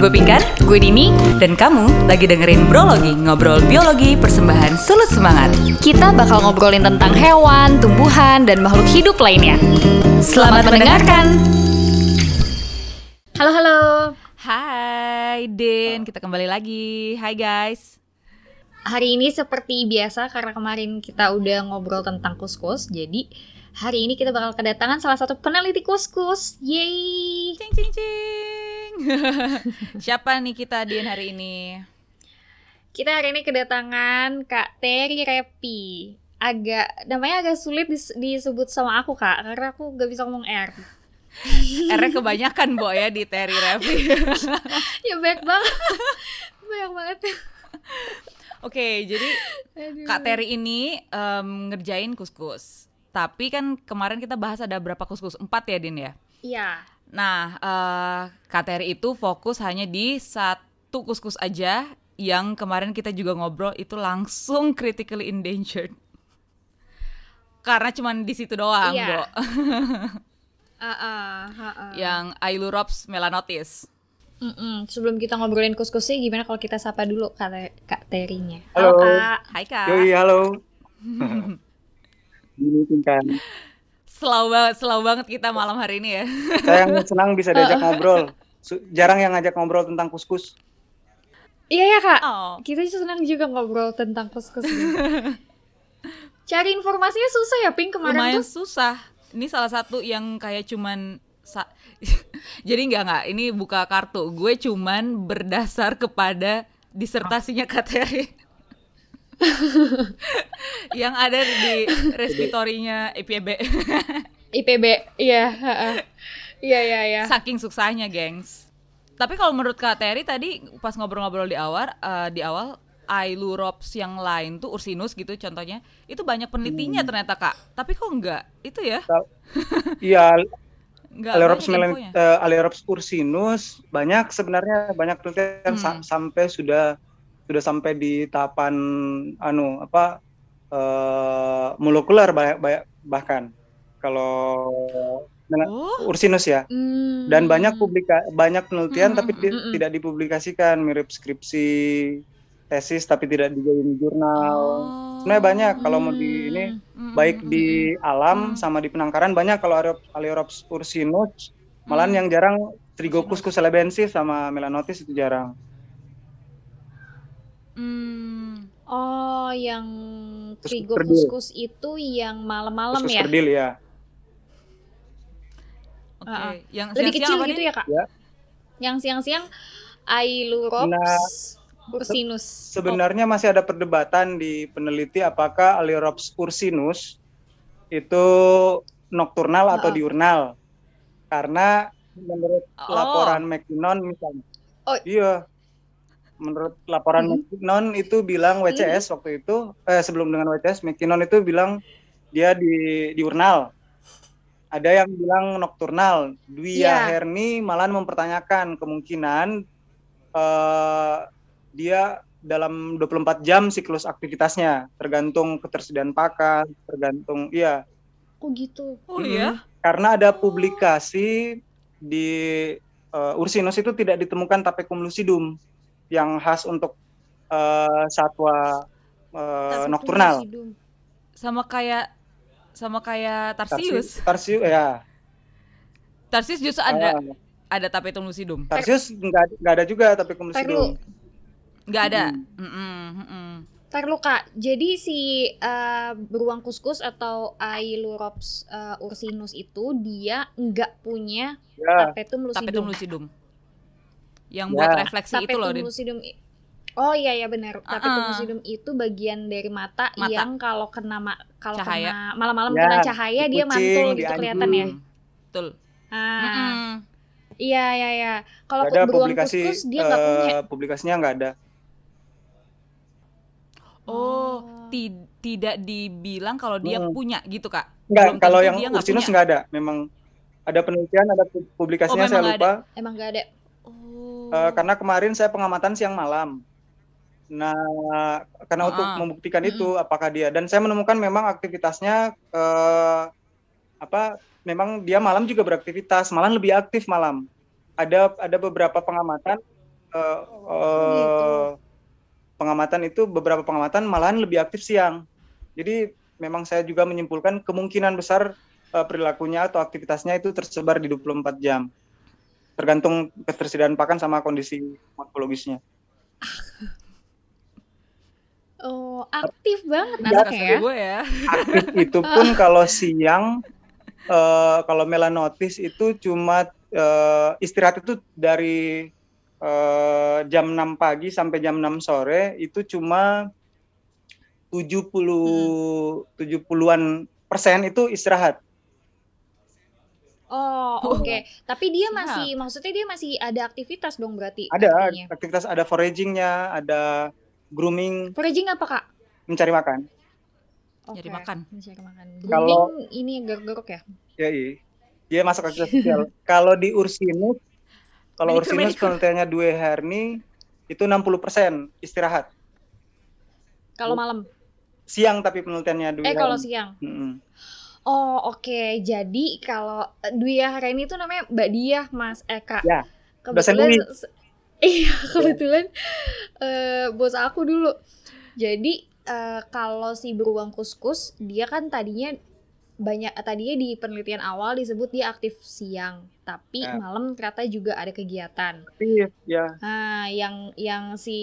Gue Pinkan, gue Dini, dan kamu lagi dengerin Brologi, ngobrol biologi persembahan Sulut Semangat. Kita bakal ngobrolin tentang hewan, tumbuhan, dan makhluk hidup lainnya. Selamat mendengarkan. Halo. Hai Din, kita kembali lagi. Hai guys. Hari ini seperti biasa karena kemarin kita udah ngobrol tentang kuskus, jadi hari ini kita bakal kedatangan salah satu peneliti kuskus. Yeay. Cing cing cing. Siapa nih kita Din hari ini? Kita hari ini kedatangan Kak Terry Repi. Namanya agak sulit disebut sama aku, Kak, karena aku gak bisa ngomong R. R-nya kebanyakan, Bo, ya di Terry Repi. Ya baik banget. Banyak banget. Oke, jadi Kak Terry ini ngerjain kuskus. Tapi kan kemarin kita bahas ada berapa kuskus? 4 ya, Din ya? Iya. Nah, Kak Terry itu fokus hanya di satu kuskus aja. Yang kemarin kita juga ngobrol itu langsung critically endangered. Karena cuma di situ doang, iya. Bo. Yang Ailurops Melanotis. Sebelum kita ngobrolin kuskusnya, gimana kalau kita sapa dulu Kak Terry-nya? Halo Kak. Hai Kak. Yoi, halo. Slow banget kita malam hari ini ya. Saya yang senang bisa diajak ngobrol. Jarang yang ngajak ngobrol tentang kuskus. Iya ya Kak. Oh. Kita senang juga ngobrol tentang kuskus. Cari informasinya susah ya, Pink, kemarin. Lumayan tuh susah. Ini salah satu yang kayak cuman jadi enggak. Ini buka kartu. Gue cuman berdasar kepada disertasinya Kak Terry. Yang ada di respiratorinya IPB, iya. Saking susahnya, gengs. Tapi kalau menurut Kak Terry tadi pas ngobrol-ngobrol di awal Ailurops yang lain tuh Ursinus gitu contohnya, itu banyak penelitinya ternyata Kak. Tapi kok enggak itu ya? Iya. Ailurops Ursinus banyak penelitian sampai sudah sampai di tahapan molekuler bahkan kalau Ursinus ya. Dan banyak penelitian tapi tidak dipublikasikan, mirip skripsi tesis tapi tidak dijadiin jurnal. Sebenarnya banyak kalau mau di ini, baik di alam sama di penangkaran banyak. Kalau Ailurops Ursinus malahan yang jarang Strigocuscus celebensis sama Melanotis itu jarang. Oh, yang Strigocuscus itu yang malam-malam ya? Kerdil ya. Oke, yang lebih kecil gitu ya, Kak? Ya. Yang siang-siang Ailurops Ursinus. Sebenarnya masih ada perdebatan di peneliti apakah Ailurops Ursinus itu nokturnal atau diurnal. Karena menurut laporan MacKinnon misalnya. Oh. Iya. Menurut laporan MacKinnon itu bilang WCS waktu itu sebelum dengan WCS MacKinnon itu bilang dia di diurnal. Ada yang bilang nokturnal. Dwi Ari malah mempertanyakan kemungkinan dia dalam 24 jam siklus aktivitasnya, tergantung ketersediaan pakan, tergantung Kok gitu? Oh iya. Karena ada publikasi di Ursinus itu tidak ditemukan tapetum lucidum yang khas untuk satwa nokturnal. Sama kayak Tarsius ya. Tarsius justru ada tapetum lucidum. Tarsius enggak ada juga tapetum lucidum. Enggak ada. Terluka. Jadi si beruang kuskus atau Ailurops Ursinus itu dia enggak punya tapetum lucidum. Yang buat refleksi itu loh. Tapetum lucidum. Oh iya benar. Tapetum lucidum itu bagian dari mata. Yang kalau kena malam-malam kena cahaya dia mantul gitu kelihatan ya. Betul. Iya. Kalau beruang kuskus dia enggak punya. Publikasinya enggak ada. Oh, tidak dibilang kalau dia punya gitu, Kak. Enggak, kalau yang Ursinus enggak ada. Memang ada penelitian, ada publikasinya, saya lupa. Emang enggak ada. Karena kemarin saya pengamatan siang malam. Nah, karena untuk membuktikan itu apakah dia, dan saya menemukan memang aktivitasnya memang dia malam juga beraktivitas, malah lebih aktif malam. Ada beberapa pengamatan pengamatan itu beberapa pengamatan malahan lebih aktif siang. Jadi memang saya juga menyimpulkan kemungkinan besar perilakunya atau aktivitasnya itu tersebar di 24 jam. Tergantung ketersediaan pakan sama kondisi morfologisnya. Oh, aktif banget anaknya ya. Gue ya. Aktif itu pun kalau siang, kalau melanotis itu cuma istirahat itu dari jam 6 pagi sampai jam 6 sore itu cuma 70-an persen itu istirahat. Oh, oke. Okay. Tapi dia masih, maksudnya dia masih ada aktivitas dong berarti? Ada, artinya. Aktivitas ada foraging-nya, ada grooming. Foraging apa, Kak? Mencari makan. Okay. Mencari makan. Mencari makan. Grooming kalau, ini garuk-garuk ya? Iya, iya. Dia masuk aktivitas sosial. Kalau di Ursinus, kalau Ursinus penelitiannya Dwi Ari itu 60% istirahat. Kalau malam? Siang tapi penelitiannya Dwi Ari. Kalau siang? Mm-hmm. Oh oke, okay. Jadi kalau Dwi Ari ini tuh namanya Mbak Diya, Mas Eka. Ya, dosen UI. Iya, kebetulan bos aku dulu. Jadi kalau si beruang kuskus, dia kan tadinya tadinya di penelitian awal disebut dia aktif siang, tapi malam ternyata juga ada kegiatan. Iya. Nah, yang si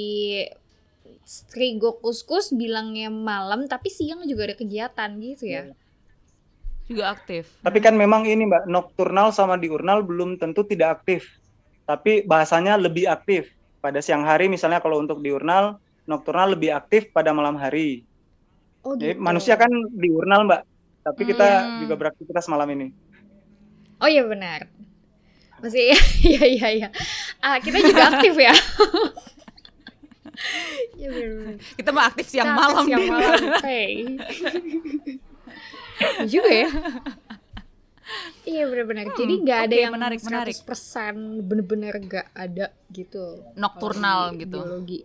Strigocuscus bilangnya malam, tapi siang juga ada kegiatan gitu ya. Juga aktif. Tapi kan memang ini Mbak, nokturnal sama diurnal belum tentu tidak aktif. Tapi bahasanya lebih aktif pada siang hari, misalnya kalau untuk diurnal, nokturnal lebih aktif pada malam hari. Oh, gitu. Jadi manusia kan diurnal Mbak. Tapi kita juga beraktivitas malam ini. Oh iya benar. Masih ya. Ah, kita juga aktif ya. Ya benar. Kita mah aktif siang malam. Siang malam. Hey. Juga ya. Iya benar-benar. Jadi nggak ada yang menarik, 100% benar-benar nggak ada gitu. Nokturnal gitu. Biologi.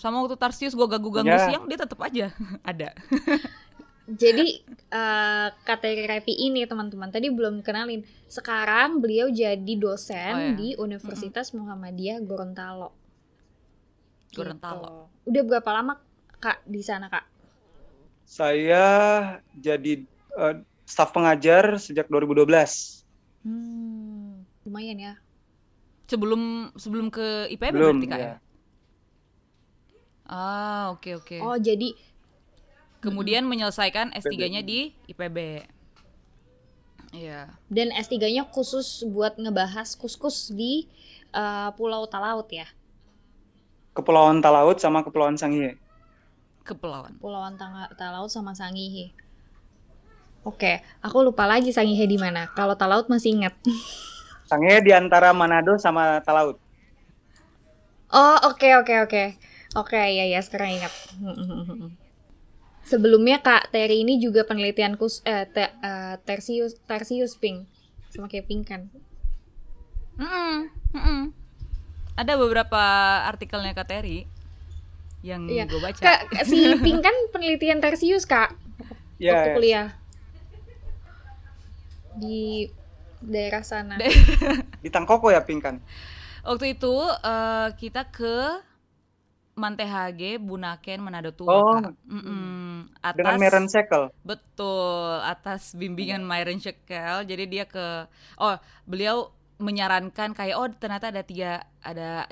Sama waktu Tarsius gue ganggu siang dia tetap aja ada. Jadi Kak Terry Repi ini teman-teman tadi belum kenalin. Sekarang beliau jadi dosen di Universitas Muhammadiyah Gorontalo. Gorontalo. Gitu. Udah berapa lama Kak di sana Kak? Saya jadi staf pengajar sejak 2012. Lumayan ya. Sebelum ke IPB belum, berarti Kak ya? Ah oke. Oh jadi. Kemudian menyelesaikan S3-nya di IPB. Iya. Dan S3-nya khusus buat ngebahas kuskus di Pulau Talaud ya? Kepulauan Talaud sama Kepulauan Sangihe. Kepulauan Talaud sama Sangihe. Oke, aku lupa lagi Sangihe di mana. Kalau Talaud masih ingat. Sangihe di antara Manado sama Talaud. Oh, oke. Oke, ya sekarang ingat. Sebelumnya Kak Terry ini juga penelitian Tarsius pink sama kayak pink kan? Ada beberapa artikelnya Kak Terry yang gue baca. Kak, si pink kan penelitian Tarsius Kak waktu kuliah di daerah sana. Di Tangkoko ya pink kan? Waktu itu kita ke Mantehage, Bunaken, Manado Tua. Atas dengan Myron Shekelle. Betul, atas bimbingan Myron Shekelle. Jadi dia beliau menyarankan kayak ternyata ada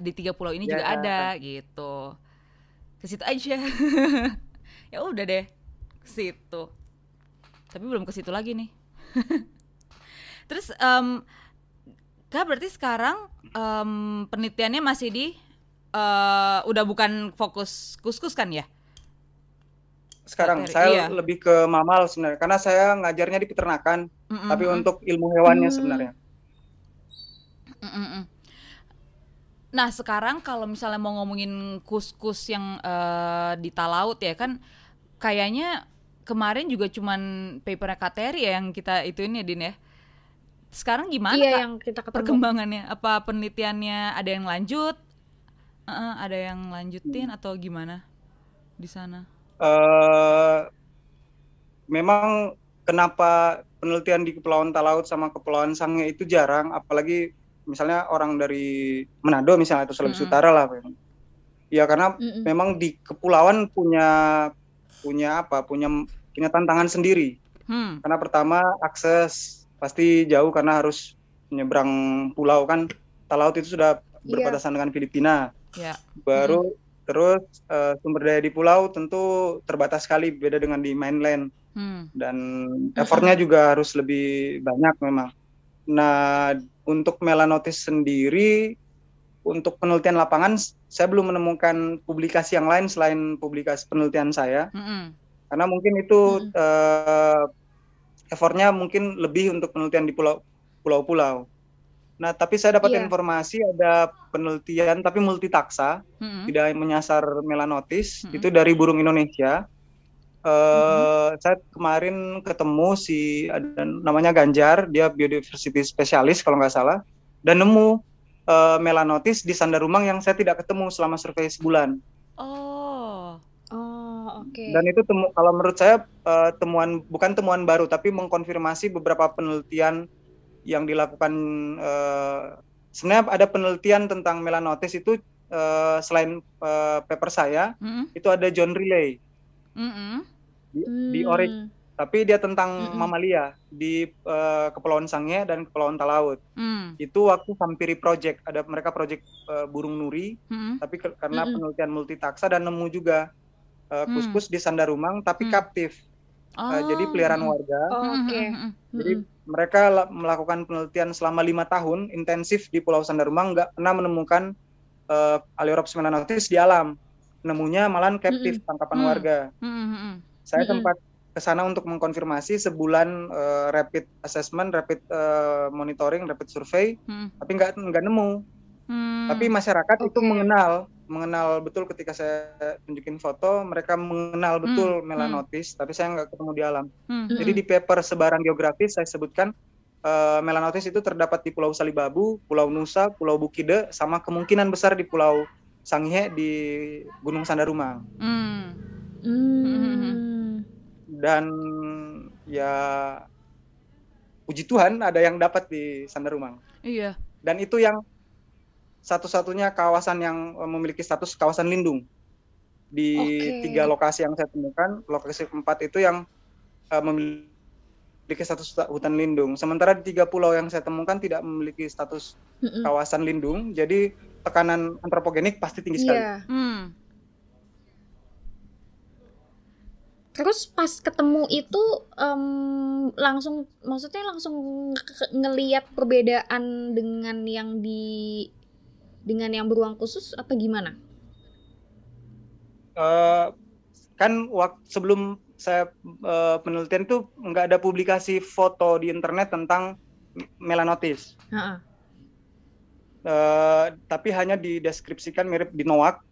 di 3 pulau ini juga ada gitu. Ke situ aja. Ya udah deh, ke situ. Tapi belum ke situ lagi nih. Terus Kak berarti sekarang penelitiannya masih di udah bukan fokus kuskus kan ya? Sekarang saya lebih ke mamal sebenarnya, karena saya ngajarnya di peternakan, tapi untuk ilmu hewannya sebenarnya. Nah sekarang kalau misalnya mau ngomongin kuskus yang di Talaud ya kan, kayaknya kemarin juga cuman papernya Kak Terry ya yang kita ituin ya Din ya. Sekarang gimana Kak yang kita perkembangannya? Apa penelitiannya ada yang lanjut? Ada yang lanjutin atau gimana di sana? Memang kenapa penelitian di Kepulauan Talaud sama Kepulauan Sangihe itu jarang, apalagi misalnya orang dari Manado misalnya atau Sulawesi Utara lah. Ya karena memang di kepulauan punya tantangan sendiri. Karena pertama akses pasti jauh karena harus menyeberang pulau kan. Talaud itu sudah berbatasan dengan Filipina. Baru terus sumber daya di pulau tentu terbatas sekali, beda dengan di mainland. Dan effortnya juga harus lebih banyak memang. Nah, untuk Melanotis sendiri, untuk penelitian lapangan, saya belum menemukan publikasi yang lain selain publikasi penelitian saya. Karena mungkin itu effortnya mungkin lebih untuk penelitian di pulau-pulau. Nah, tapi saya dapat informasi ada penelitian, tapi multitaksa, tidak menyasar Melanotis, itu dari burung Indonesia. Saya kemarin ketemu namanya Ganjar, dia biodiversity specialist kalau nggak salah, dan nemu Melanotis di Sandarumang yang saya tidak ketemu selama survei sebulan. Okay. Dan itu kalau menurut saya bukan temuan baru, tapi mengkonfirmasi beberapa penelitian yang dilakukan. Sebenarnya ada penelitian tentang Melanotis itu selain paper saya, itu ada John Riley di Oregon, tapi dia tentang mamalia di Kepulauan Sangir dan Kepulauan Talaud. Itu waktu Sampiri Project, ada mereka project burung nuri, tapi karena penelitian multitaksa dan nemu juga kuskus di Sandarumang tapi kaptif. Jadi peliharaan warga. Jadi mereka melakukan penelitian selama 5 tahun intensif di Pulau Sandarumang, nggak pernah menemukan Ailurops melanotis di alam. Nemunya malahan captive, tangkapan warga. Saya sempat kesana untuk mengkonfirmasi sebulan rapid assessment, rapid monitoring, rapid survey, tapi nggak nemu. Tapi masyarakat itu mengenal betul. Ketika saya tunjukin foto, mereka mengenal betul Melanotis, tapi saya nggak ketemu di alam. Jadi di paper sebaran geografis saya sebutkan Melanotis itu terdapat di Pulau Salibabu, Pulau Nusa, Pulau Bukide, sama kemungkinan besar di Pulau Sangihe di Gunung Sandarumang. Dan ya puji Tuhan ada yang dapat di Sandarumang. Iya. Dan itu yang satu-satunya kawasan yang memiliki status kawasan lindung di 3 lokasi yang saya temukan. Lokasi keempat itu yang memiliki status hutan lindung. Sementara di 3 pulau yang saya temukan tidak memiliki status kawasan lindung. Jadi tekanan antropogenik pasti tinggi sekali. Terus pas ketemu itu langsung ngelihat perbedaan dengan yang beruang khusus apa gimana? Kan sebelum saya penelitian tuh nggak ada publikasi foto di internet tentang Melanotis. Tapi hanya dideskripsikan mirip di Nowak.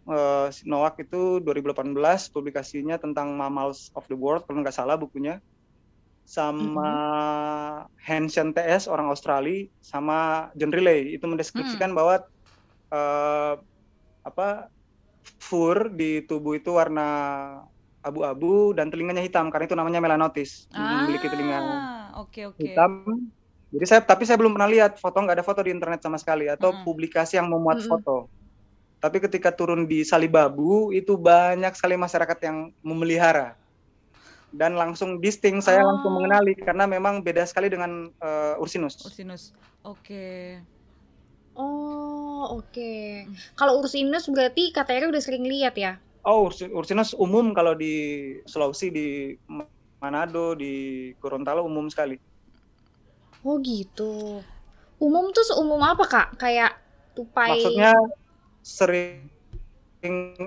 Nowak itu 2018 publikasinya tentang Mammals of the World kalau nggak salah bukunya. Sama Hansen TS orang Australia sama John Riley itu mendeskripsikan bahwa fur di tubuh itu warna abu-abu dan telinganya hitam, karena itu namanya Melanotis, memiliki telinga hitam. Jadi saya belum pernah lihat foto, nggak ada foto di internet sama sekali atau publikasi yang memuat foto. Tapi ketika turun di Salibabu itu banyak sekali masyarakat yang memelihara dan langsung distinct. Saya langsung mengenali karena memang beda sekali dengan Ursinus. Kalau Ursinus berarti Kak Terry udah sering lihat ya? Ursinus umum kalau di Sulawesi, di Manado, di Gorontalo umum sekali. Oh gitu. Umum tuh seumum apa Kak? Kayak tupai? Maksudnya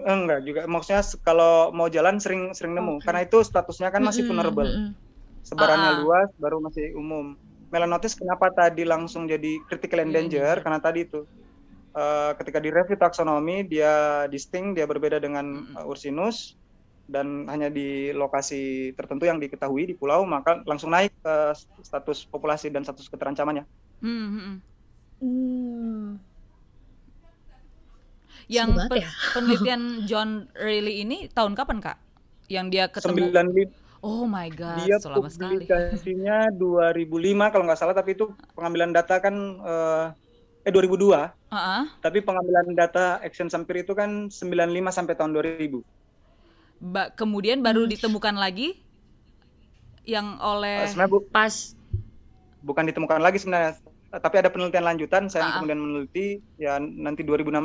enggak juga. Maksudnya kalau mau jalan sering nemu. Karena itu statusnya kan masih vulnerable. Sebarannya luas, baru masih umum. Melanotis kenapa tadi langsung jadi critical endanger? Karena tadi itu ketika di review taksonomi dia distinct, dia berbeda dengan Ursinus dan hanya di lokasi tertentu yang diketahui di pulau, maka langsung naik status populasi dan status keterancamannya. Yang penelitian John Riley ini tahun kapan Kak? Yang dia ketemu 95. Oh my god, dia selama publikasinya 2005 kalau nggak salah, tapi itu pengambilan data kan 2002. Tapi pengambilan data Action Sampir itu kan 95 sampai tahun 2000. Kemudian baru ditemukan lagi yang oleh pas bukan ditemukan lagi sebenarnya, tapi ada penelitian lanjutan saya kemudian meneliti ya nanti 2016.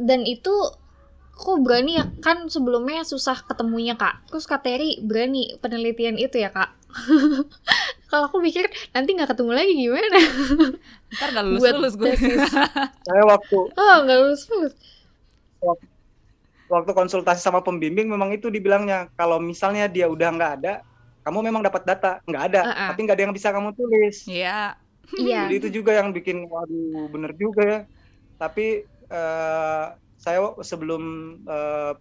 Dan itu kok berani ya, kan sebelumnya susah ketemunya Kak. Terus Kak Terry berani penelitian itu ya Kak. Kalau aku pikir nanti nggak ketemu lagi gimana? Ntar nggak lulus gue. Saya waktu nggak lulus. Waktu konsultasi sama pembimbing memang itu dibilangnya, kalau misalnya dia udah nggak ada, kamu memang dapat data nggak ada, tapi nggak ada yang bisa kamu tulis. Iya. Yeah. Jadi itu juga yang bikin waduh bener juga ya. Tapi saya sebelum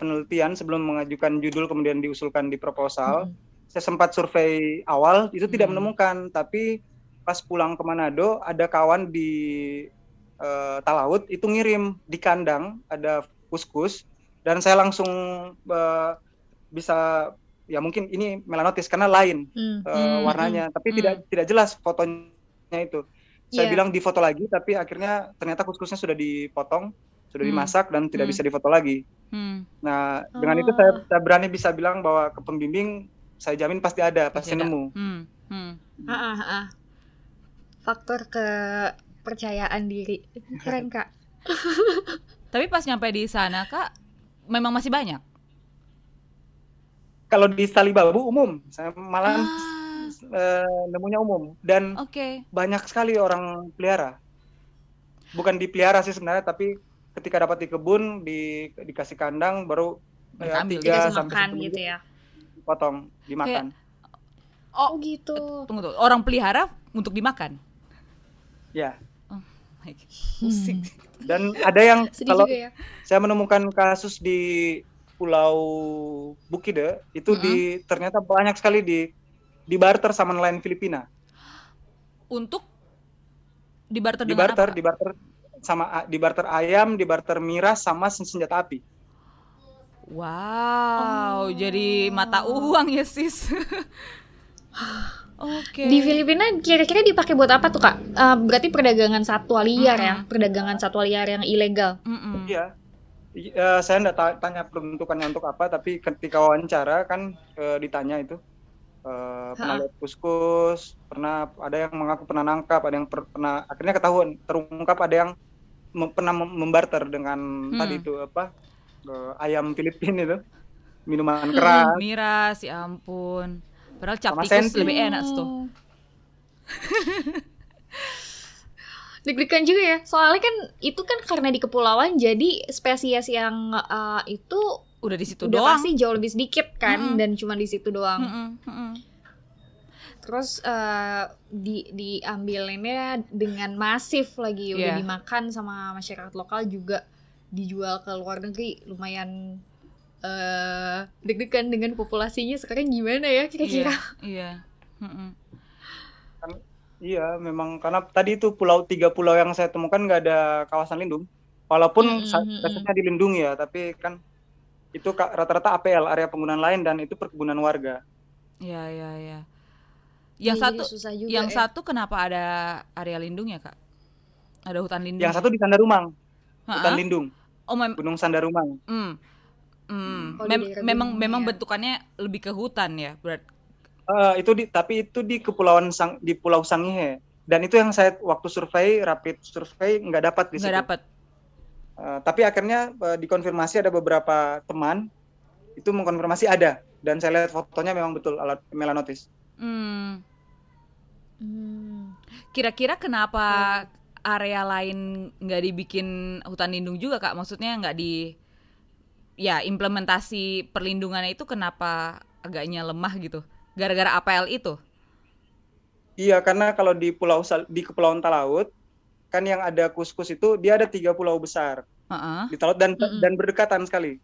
penelitian, sebelum mengajukan judul kemudian diusulkan di proposal, saya sempat survei awal itu tidak menemukan, tapi pas pulang ke Manado ada kawan di Talaud itu ngirim di kandang ada kuskus dan saya langsung bisa ya mungkin ini melanotis karena lain warnanya, tapi tidak jelas fotonya itu. Saya bilang difoto lagi, tapi akhirnya ternyata kuskusnya sudah dipotong, sudah dimasak dan tidak bisa difoto lagi. Nah, dengan itu saya berani bisa bilang bahwa ke pembimbing saya jamin pasti ada, pasti nemu. Faktor kepercayaan diri. Keren, Kak. Tapi pas nyampe di sana, Kak, memang masih banyak. Kalau di Salibabu umum, saya malah nemunya umum dan banyak sekali orang pelihara. Bukan dipelihara sih sebenarnya, tapi ketika dapat di kebun, dikasih kandang, baru ya, ambil, dikasih makan gitu ya, potong, dimakan. Kayak, gitu. Tunggu, orang pelihara untuk dimakan? Ya. Oh my God. Pusing. Dan ada yang, kalau ya, saya menemukan kasus di Pulau Bukide, itu ternyata banyak sekali di barter sama nelayan Filipina. Untuk? Di barter ayam, di barter miras sama senjata api. Wow, jadi mata uang ya sis. Oke. Di Filipina kira-kira dipakai buat apa tuh Kak? Berarti perdagangan satwa liar ya, perdagangan satwa liar yang ilegal. Iya. Saya nggak tanya peruntukannya untuk apa, tapi ketika wawancara kan ditanya itu. Pernah lihat kuskus, pernah ada yang mengaku pernah nangkap, ada yang pernah akhirnya ketahuan terungkap ada yang pernah membarter dengan tadi itu apa ayam Filipina itu minuman keras. Miras, ya ampun. Padahal cap tikus lebih enak tuh. Deg-degan juga ya, soalnya kan itu kan karena di kepulauan jadi spesies yang itu udah di situ doang. Udah pasti jauh lebih sedikit kan dan cuma di situ doang. Terus diambilinnya dengan masif lagi, udah dimakan sama masyarakat lokal juga dijual ke luar negeri. Lumayan deg-degan dengan populasinya sekarang gimana ya kira-kira. Iya, memang karena tadi itu tiga pulau yang saya temukan nggak ada kawasan lindung. Walaupun statusnya dilindungi ya, tapi kan itu rata-rata APL, area penggunaan lain, dan itu perkebunan warga. Iya. Yang satu kenapa ada area lindung ya, Kak? Ada hutan lindung. Yang satu di Sandarumang. Hutan lindung. Gunung Sandarumang. Memang bentukannya lebih ke hutan ya, berarti. Itu di Kepulauan di Pulau Sangihe. Dan itu yang saya waktu rapid survei nggak dapat di situ. Nggak dapat. Tapi akhirnya dikonfirmasi ada beberapa teman itu mengkonfirmasi ada dan saya lihat fotonya memang betul alat melanotis. Kira-kira kenapa area lain nggak dibikin hutan lindung juga Kak? Maksudnya nggak implementasi perlindungannya itu kenapa agaknya lemah gitu? Gara-gara APL itu? Iya, karena kalau di Kepulauan Talaud kan yang ada kuskus itu dia ada 3 pulau besar di Talaud dan berdekatan sekali.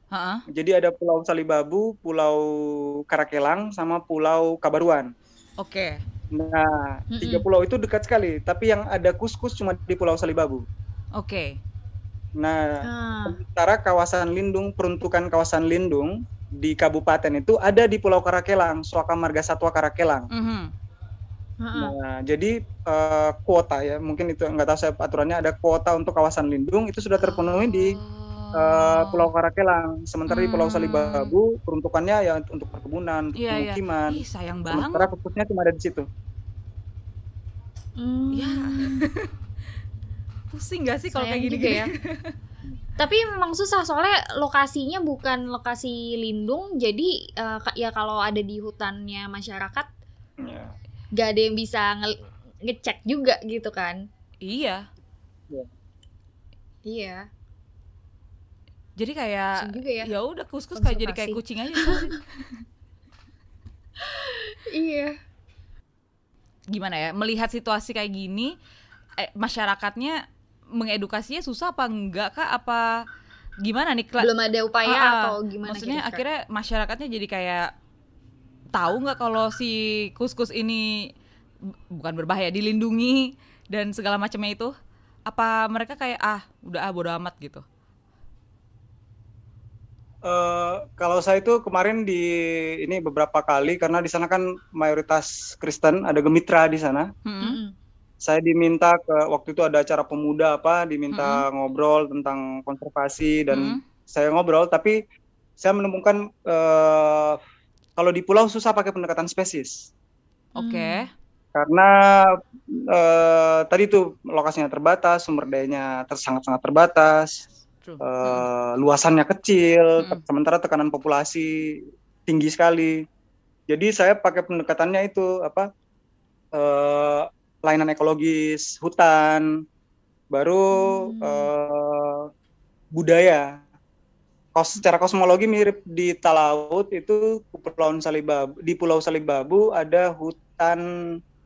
Jadi ada Pulau Salibabu, Pulau Karakelang, sama Pulau Kabaruan. Oke. Nah, 3 pulau itu dekat sekali, tapi yang ada kuskus cuma di Pulau Salibabu. Oke. Nah, sementara peruntukan kawasan lindung di kabupaten itu ada di Pulau Karakelang, Suaka Marga Satwa Karakelang. Nah, jadi kuota ya, mungkin itu nggak tahu saya aturannya, ada kuota untuk kawasan lindung itu sudah terpenuhi di Pulau Karakelang. Sementara di Pulau Salibabu peruntukannya ya untuk perkebunan, untuk pemukiman. Ih, sayang banget. Sementara fokusnya cuma ada di situ. Ya. Pusing nggak sih kalau kayak gini-gini ya? Tapi memang susah soalnya lokasinya bukan lokasi lindung, jadi ya kalau ada di hutannya masyarakat nggak ada yang bisa ngecek juga gitu kan? Iya. Iya. Jadi kayak ya udah kus-kus kayak jadi kayak kucing aja. Iya. Gimana ya, melihat situasi kayak gini, masyarakatnya mengedukasinya susah apa enggak Kak? Apa gimana nih? Belum ada upaya atau gimana? Maksudnya kira-kira akhirnya masyarakatnya jadi kayak tahu nggak kalau si kus-kus ini bukan berbahaya, dilindungi dan segala macamnya itu? Apa mereka kayak udah bodo amat gitu? Kalau saya itu kemarin ini beberapa kali, karena di sana kan mayoritas Kristen, ada Gemitra di sana. Saya diminta waktu itu ada acara pemuda diminta ngobrol tentang konservasi dan saya ngobrol, tapi saya menemukan kalau di pulau susah pakai pendekatan spesies. Oke. Karena tadi itu lokasinya terbatas, sumber dayanya sangat-sangat terbatas. Luasannya kecil, sementara tekanan populasi tinggi sekali. Jadi saya pakai pendekatannya itu layanan ekologis hutan, baru budaya. Secara kosmologi mirip di Talaud itu di Pulau Salibabu ada hutan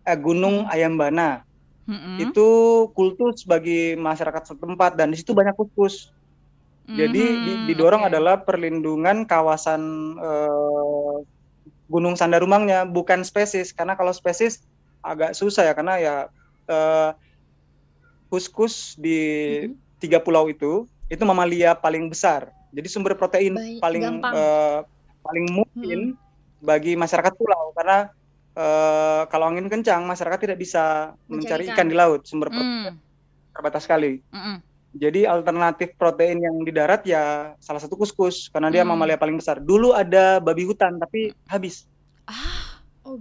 Gunung Ayambana. Itu kultus bagi masyarakat setempat dan di situ banyak kus-kus. Jadi didorong adalah perlindungan kawasan Gunung Sandarumangnya, bukan spesies. Karena kalau spesies agak susah ya, karena ya kus-kus di tiga pulau itu mamalia paling besar. Jadi sumber protein paling mungkin bagi masyarakat pulau. Karena kalau angin kencang, masyarakat tidak bisa mencari ikan di laut. Sumber protein terbatas sekali. Jadi alternatif protein yang di darat ya salah satu kus-kus, karena dia mamalia paling besar. Dulu ada babi hutan tapi habis.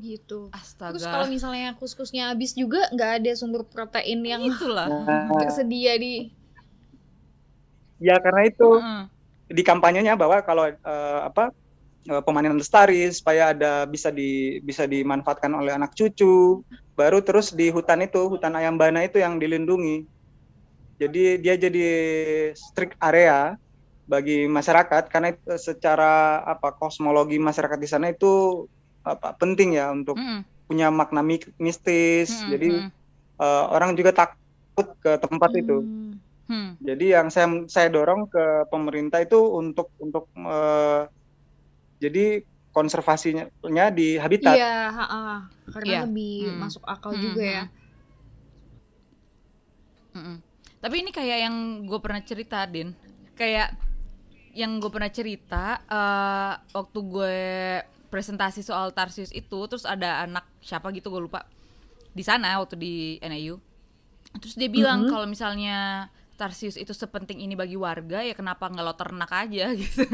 Gitu. Astaga. Terus kalau misalnya kus-kusnya habis juga nggak ada sumber protein yang itulah tersedia di. Ya karena itu di kampanyenya bahwa kalau pemanen lestari supaya bisa dimanfaatkan oleh anak cucu. Baru terus di hutan Ayambana itu yang dilindungi. Jadi dia jadi strict area bagi masyarakat karena itu secara kosmologi masyarakat di sana itu penting ya untuk punya makna mistis. Jadi orang juga takut ke tempat itu. Jadi yang saya dorong ke pemerintah itu untuk jadi konservasinya di habitat. Iya, karena lebih masuk akal juga ya. Tapi ini kayak yang gue pernah cerita, Din. Waktu gue presentasi soal Tarsius itu, terus ada anak siapa gitu gue lupa di sana waktu di NAU. Terus dia bilang kalau misalnya Tarsius itu sepenting ini bagi warga, ya kenapa nggak lo ternak aja gitu?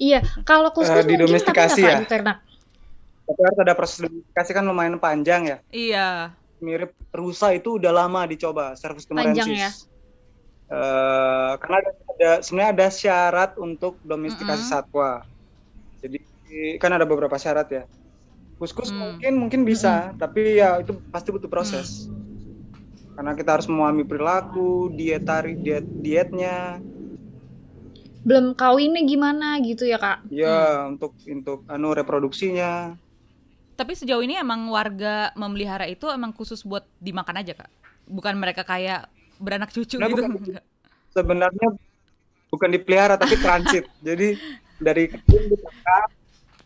Iya, kalau kus-kus mungkin tapi nggak diternak. Tapi harus ada proses domestikasi kan lumayan panjang ya. Iya. Mirip rusa itu udah lama dicoba Strigocuscus celebensis. Panjang ya. Karena sebenarnya ada syarat untuk domestikasi satwa. Jadi kan ada beberapa syarat ya. Kus-kus mungkin bisa, tapi ya itu pasti butuh proses. Karena kita harus memahami perilaku, dietnya. Belum kawinnya gimana gitu ya, Kak? Ya, untuk reproduksinya. Tapi sejauh ini emang warga memelihara itu emang khusus buat dimakan aja, Kak? Bukan mereka kayak beranak cucu gitu? Bukan. Sebenarnya bukan dipelihara, tapi transit. Jadi dari kecil ditangkap.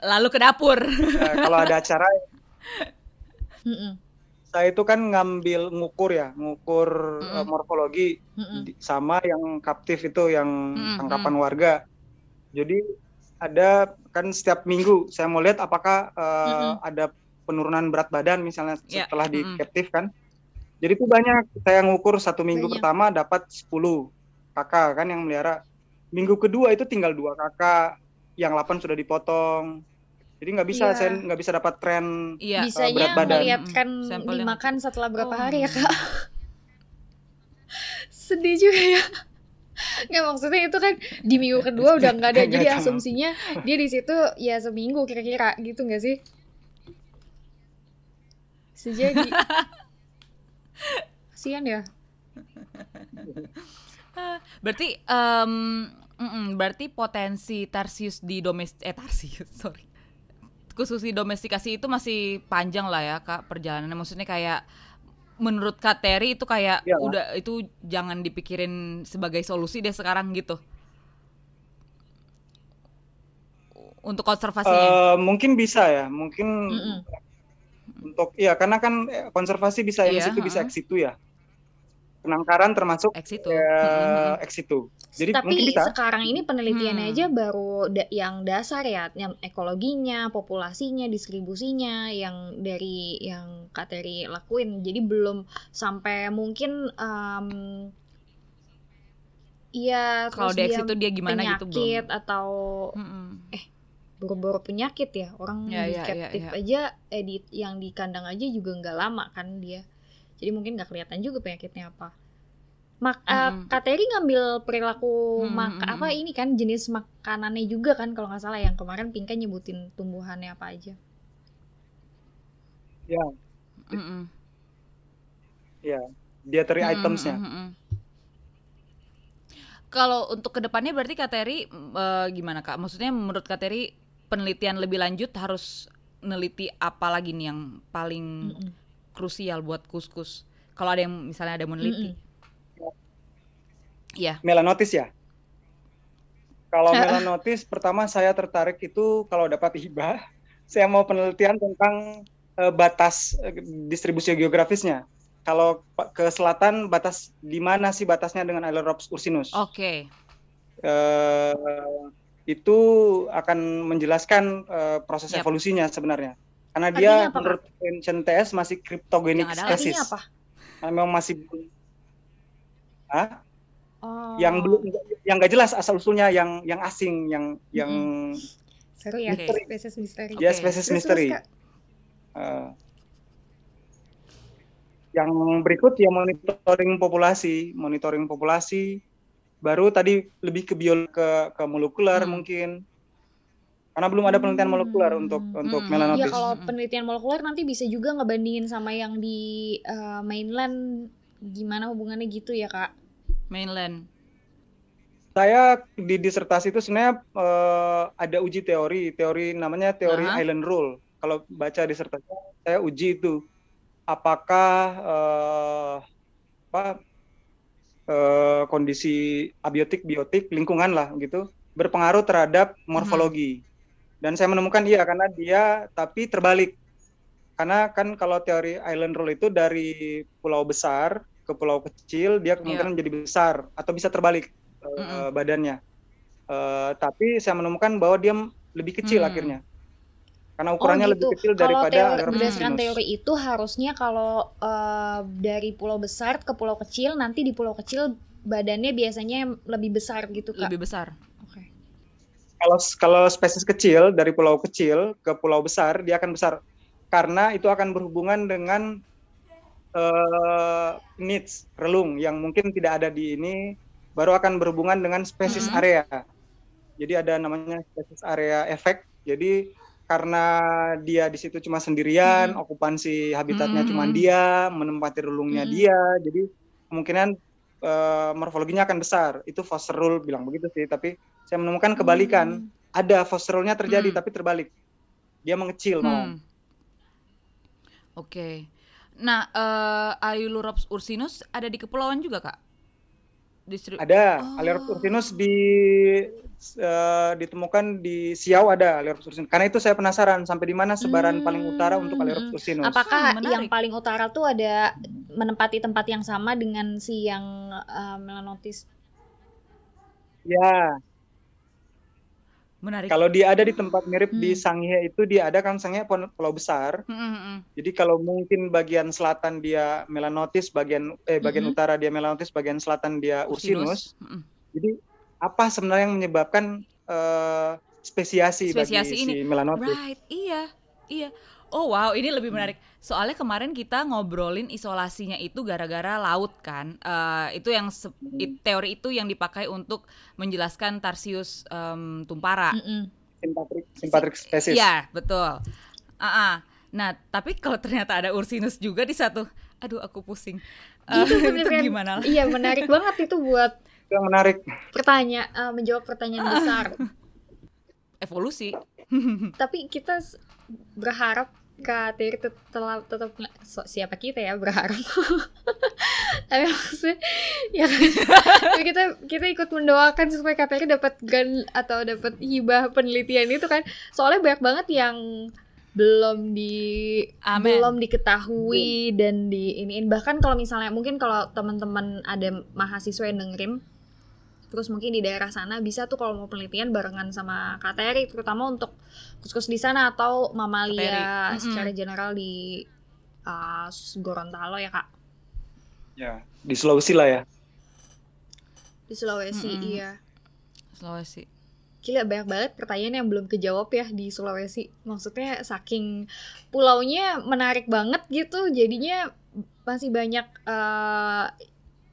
Lalu ke dapur. Kalau ada acara. Saya itu kan ngukur morfologi sama yang kaptif itu, yang tangkapan warga. Jadi ada kan setiap minggu saya mau lihat apakah ada penurunan berat badan misalnya setelah di captive kan. Jadi itu banyak, saya ngukur satu minggu pertama dapat 10 kakak kan yang melihara. Minggu kedua itu tinggal 2 kakak, yang 8 sudah dipotong. Jadi nggak bisa, saya nggak bisa dapat tren berat badan. Bisanya melihatkan dimakan setelah berapa hari ya kak? Sedih juga ya. Nggak, maksudnya itu kan di minggu kedua udah nggak ada, jadi asumsinya dia di situ ya seminggu kira-kira gitu nggak sih? Sejadi kasihan ya. Berarti berarti potensi Tarsius di khusus di domestikasi itu masih panjang lah ya kak perjalanannya, maksudnya kayak menurut Kak Terry itu kayak udah itu jangan dipikirin sebagai solusi deh sekarang gitu untuk konservasinya. Mungkin bisa ya, mungkin untuk karena kan konservasi bisa in situ bisa ex situ ya, penangkaran termasuk ex situ. Jadi tapi mungkin bisa. Sekarang ini penelitiannya aja baru yang dasar ya, yang ekologinya, populasinya, distribusinya, yang dari yang Kak Terry lakuin. Jadi belum sampai mungkin kalau di ex situ dia gimana penyakit gitu belum. Penyakit atau buru-buru penyakit ya, orang di captive aja yang di kandang aja juga nggak lama kan dia. Jadi mungkin nggak kelihatan juga penyakitnya apa. Kak Terry ngambil perilaku ini kan jenis makanannya juga kan kalau nggak salah yang kemarin Pinka nyebutin tumbuhannya apa aja. Ya. Ya, dietary itemsnya. Kalau untuk kedepannya berarti Kak Terry gimana kak? Maksudnya menurut Kak Terry penelitian lebih lanjut harus neliti apa lagi nih yang paling krusial buat kuskus? Kalau ada yang misalnya ada yang meneliti, Melanotis ya. Kalau melanotis, pertama saya tertarik itu kalau dapat hibah, saya mau penelitian tentang batas distribusi geografisnya. Kalau ke selatan batas di mana sih batasnya dengan Ailurops ursinus? Oke. Itu akan menjelaskan proses evolusinya sebenarnya. Karena dia menurut NCTS masih cryptogenic species. Memang masih yang belum, yang nggak jelas asal usulnya, yang asing, yang seru ya, spesies misteri. Ya, spesies misteri. Yang berikut ya monitoring populasi. Baru tadi lebih ke biologi, ke molekuler mungkin. Karena belum ada penelitian molekuler untuk melanotis. Ya kalau penelitian molekuler nanti bisa juga ngebandingin sama yang di mainland, gimana hubungannya gitu ya kak? Mainland. Saya di disertasi itu sebenarnya ada uji teori namanya teori Island Rule. Kalau baca disertasi saya uji itu apakah kondisi abiotik lingkungan lah gitu berpengaruh terhadap morfologi. Dan saya menemukan karena dia tapi terbalik. Karena kan kalau teori Island Rule itu dari pulau besar ke pulau kecil, dia kemungkinan menjadi besar atau bisa terbalik badannya. Tapi saya menemukan bahwa dia lebih kecil akhirnya. Karena ukurannya lebih kecil daripada Ailurops ursinus. Berdasarkan teori itu harusnya kalau dari pulau besar ke pulau kecil, nanti di pulau kecil badannya biasanya lebih besar gitu kak. Lebih besar. Kalau spesies kecil dari pulau kecil ke pulau besar dia akan besar karena itu akan berhubungan dengan needs relung yang mungkin tidak ada di ini, baru akan berhubungan dengan spesies area. Jadi ada namanya spesies area effect. Jadi karena dia di situ cuma sendirian, okupansi habitatnya cuma dia, menempati relungnya dia, jadi kemungkinan morfologinya akan besar. Itu Foster Rule bilang begitu sih, tapi saya menemukan kebalikan. Ada Foster Rule-nya terjadi tapi terbalik. Dia mengecil malah. Oke. Nah, Ailurops ursinus ada di kepulauan juga, Kak? Ada. Ailurops ursinus ditemukan di Siau ada Ailurops ursinus. Karena itu saya penasaran sampai di mana sebaran paling utara untuk Ailurops ursinus. Apakah yang paling utara tuh ada menempati tempat yang sama dengan si yang melanotis? Ya. Menarik. Kalau dia ada di tempat mirip di Sangihe itu dia ada kan, Sangihe pulau besar. Jadi kalau mungkin bagian selatan dia Melanotis, bagian utara dia Melanotis, bagian selatan dia Ursinus. Jadi apa sebenarnya yang menyebabkan spesiasi bagi ini, si Melanotis? Right, iya. Oh wow, ini lebih menarik. Soalnya kemarin kita ngobrolin isolasinya itu gara-gara laut kan. Itu yang teori itu yang dipakai untuk menjelaskan Tarsius tumpara. Sympatric species. Iya, betul. Nah, tapi kalau ternyata ada Ursinus juga di satu. Aduh, aku pusing. Itu gimana lah? Iya, menarik banget itu buat. Yang menarik. Menjawab pertanyaan besar. Evolusi. Tapi kita berharap Kak Terry tetap siapa kita ya berharap. Tapi maksudnya ya kita ikut mendoakan supaya Kak Terry dapat grant atau dapat hibah penelitian itu kan. Soalnya banyak banget yang belum diketahui dan diiniin. Bahkan kalau misalnya mungkin kalau teman-teman ada mahasiswa yang dengerin terus mungkin di daerah sana bisa tuh kalau mau penelitian barengan sama Kak Terry, terutama untuk kuskus di sana atau mamalia secara general di Gorontalo ya Kak? Ya, di Sulawesi lah ya. Di Sulawesi, iya. Sulawesi. Gila, banyak banget pertanyaan yang belum kejawab ya di Sulawesi. Maksudnya saking pulaunya menarik banget gitu, jadinya masih banyak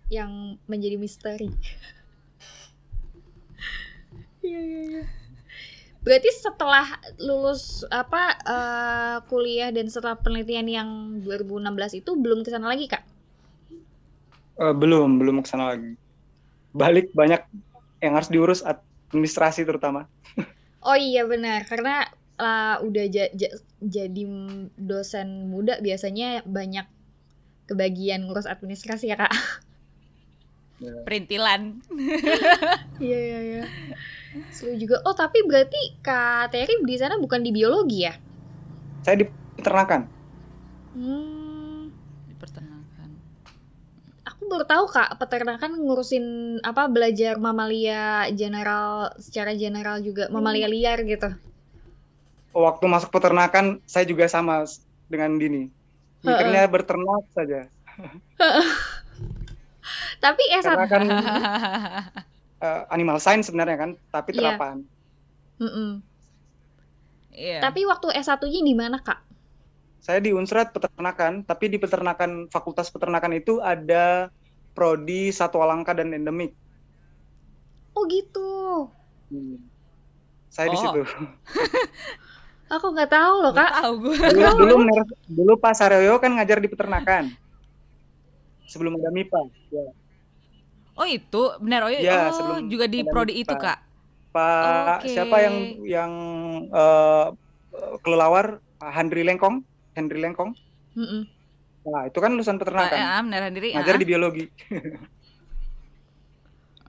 yang menjadi misteri. Iya. Berarti setelah lulus kuliah dan setelah penelitian yang 2016 itu belum kesana lagi Kak? Belum kesana lagi. Balik banyak yang harus diurus administrasi terutama. Oh iya benar, karena udah jadi dosen muda biasanya banyak kebagian ngurus administrasi ya Kak. Yeah. Perintilan. Iya. Seru juga. Oh, tapi berarti Kak Terry di sana bukan di biologi ya? Saya di peternakan. Di peternakan. Aku baru tahu Kak, peternakan ngurusin belajar mamalia general secara general juga, mamalia liar gitu. Waktu masuk peternakan saya juga sama dengan Dini. Mikirnya berternak saja. Tapi karena kan animal science sebenarnya kan, tapi terapan. Yeah. Tapi waktu S1-nya di mana Kak? Saya di Unsrat peternakan, tapi di peternakan fakultas peternakan itu ada prodi satwa langka dan endemik. Oh gitu. Saya di situ. Aku nggak tahu loh Kak. Dulu Pak Saryoyo kan ngajar di peternakan. Sebelum ada MIPA. Ya. Oh itu, benar. Oh, ya, juga di prodi MIPA. Itu Kak. Pak siapa yang kelelawar Henry Lengkong? Nah, itu kan lulusan peternakan. Ngajar di biologi.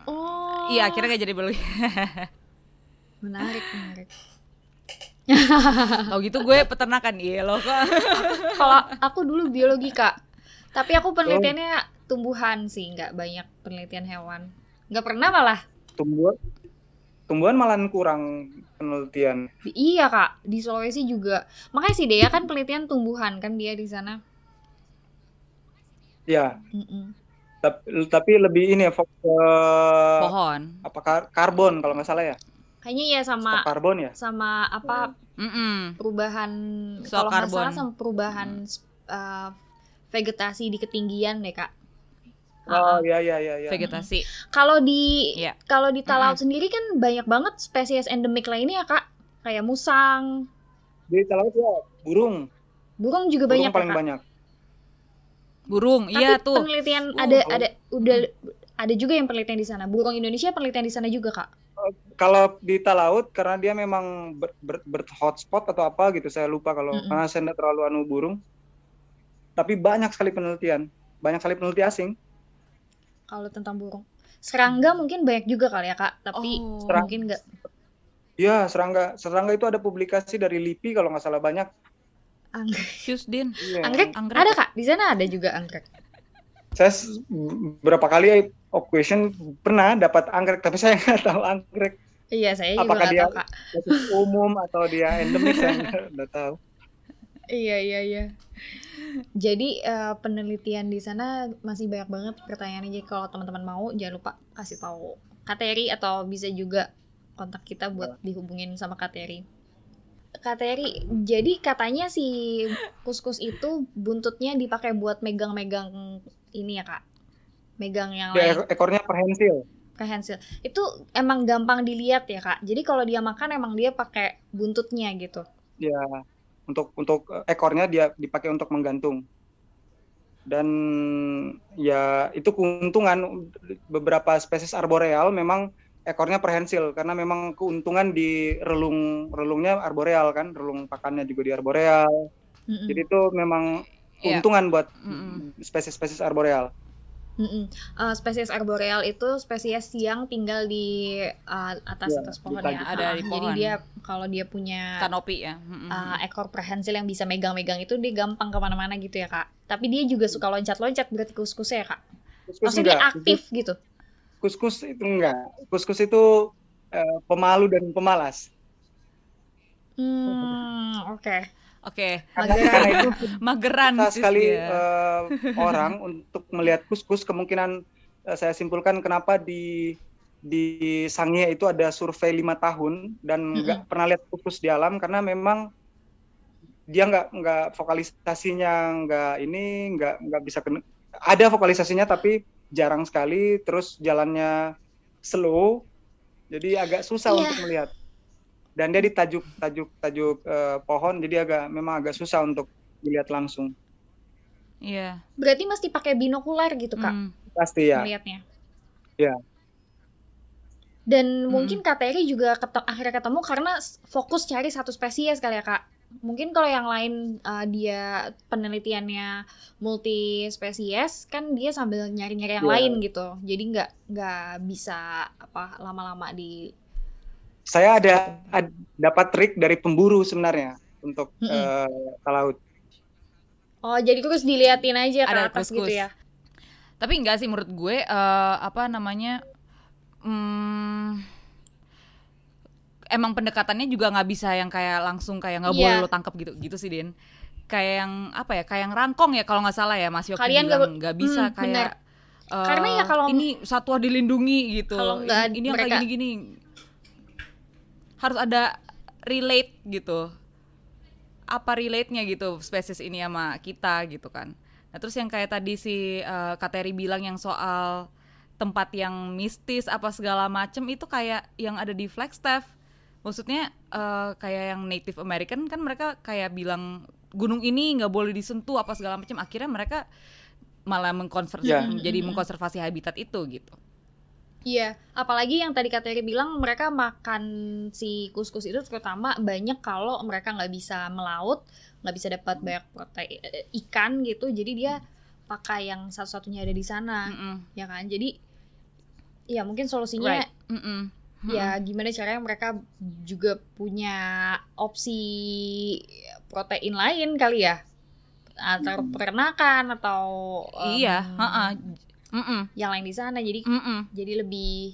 Oh. Iya, akhirnya enggak jadi biologi. Menarik. Kalau gitu gue peternakan. Iya loh Kak. Kalau aku dulu biologi Kak. Tapi aku penelitiannya tumbuhan sih, nggak banyak penelitian hewan. Nggak pernah malah. Tumbuhan malah kurang penelitian. Iya Kak, di Sulawesi juga. Makanya si Dea kan penelitian tumbuhan kan dia di sana. Iya. Tapi lebih ini ya fokus ke pohon. Karbon kalau nggak salah ya? Kayaknya ya sama. Stok karbon ya. Sama perubahan kalau nggak salah sama perubahan vegetasi di ketinggian deh Kak. Oh ya. Vegetasi. Kalau di Talaud sendiri kan banyak banget spesies endemik lainnya ya Kak. Kayak musang. Di Talaud ya burung. Burung juga burung banyak. Burung paling Kak. Banyak. Burung, tapi iya tuh. Tapi penelitian ada juga yang penelitian di sana. Burung Indonesia penelitian di sana juga Kak. Kalau di Talaud karena dia memang hotspot atau apa gitu, saya lupa kalau karena saya enggak terlalu burung. Tapi banyak sekali penelitian asing. Kalau tentang burung, serangga mungkin banyak juga kali ya Kak, tapi mungkin nggak. Iya serangga itu ada publikasi dari LIPI kalau nggak salah banyak. Susdin. Yeah. Anggrek ada Kak, di sana ada juga anggrek. Saya berapa kali question pernah dapat anggrek, tapi saya nggak tahu anggrek Iya, saya juga nggak tahu, Kak. Apakah dia umum atau dia endemik, saya nggak tahu. Iya. Jadi penelitian di sana masih banyak banget pertanyaannya. Jadi kalau teman-teman mau, jangan lupa kasih tahu Kak Terry atau bisa juga kontak kita buat dihubungin sama Kak Terry. Kak Terry, jadi katanya si kuskus itu buntutnya dipakai buat megang-megang ini ya, Kak? Megang yang lain. Ekornya prehensil. Prehensil. Itu emang gampang dilihat ya, Kak? Jadi kalau dia makan emang dia pakai buntutnya gitu? Iya. Untuk ekornya dia dipakai untuk menggantung. Dan ya itu keuntungan beberapa spesies arboreal memang ekornya prehensil karena memang keuntungan di relungnya arboreal kan, relung pakannya juga di arboreal. Mm-mm. Jadi itu memang keuntungan buat spesies-spesies arboreal. Spesies arboreal itu spesies yang tinggal di atas pohon ya. Ada di pohon. Jadi dia kalau dia punya kanopi ya. Ekor prehensil yang bisa megang-megang itu dia gampang kemana-mana gitu ya, Kak. Tapi dia juga suka loncat-loncat berarti kuskusnya ya, Kak. Maksudnya dia aktif gitu. Kuskus itu enggak. Kuskus itu pemalu dan pemalas. Oke. Karena itu mageran sekali orang untuk melihat kuskus. Kemungkinan saya simpulkan kenapa di Sangihe itu ada survei 5 tahun dan nggak pernah lihat kuskus di alam karena memang dia nggak vokalisasinya nggak bisa kena. Ada vokalisasinya tapi jarang sekali. Terus jalannya slow. Jadi agak susah untuk melihat. Dan dia ditajuk pohon, jadi memang agak susah untuk dilihat langsung. Iya. Yeah. Berarti mesti pakai binokular gitu, Kak? Pasti ya. Melihatnya. Iya. Yeah. Dan mungkin Kak Terry juga akhirnya ketemu karena fokus cari satu spesies kali ya, Kak? Mungkin kalau yang lain dia penelitiannya multi spesies, kan dia sambil nyari-nyari yang lain gitu. Jadi nggak bisa lama-lama di... Saya ada dapat trik dari pemburu sebenarnya untuk talaud. Oh, jadi terus diliatin aja ke atas gitu ya. Tapi enggak sih menurut gue emang pendekatannya juga enggak bisa yang kayak langsung kayak enggak boleh lo tangkap gitu sih, Din. Kayak yang kayak yang rangkong ya kalau enggak salah ya, Mas Yoki bilang enggak bisa kayak karena ya kalau ini satwa dilindungi gitu. Kalau enggak ini mereka... kayak gini-gini. Harus ada relate gitu. Apa relate-nya gitu spesies ini sama kita gitu kan. Nah terus yang kayak tadi si Kak Terry bilang yang soal tempat yang mistis apa segala macem itu kayak yang ada di Flagstaff. Maksudnya kayak yang Native American kan mereka kayak bilang gunung ini gak boleh disentuh apa segala macem. Akhirnya mereka malah mengkonservasi habitat itu gitu. Iya, apalagi yang tadi Kak Terry bilang mereka makan si kuskus itu terutama banyak kalau mereka nggak bisa melaut, nggak bisa dapat banyak protein ikan gitu, jadi dia pakai yang satu-satunya ada di sana, ya kan? Jadi, ya mungkin solusinya, ya gimana caranya mereka juga punya opsi protein lain kali ya, atau peternakan atau yang lain di sana jadi lebih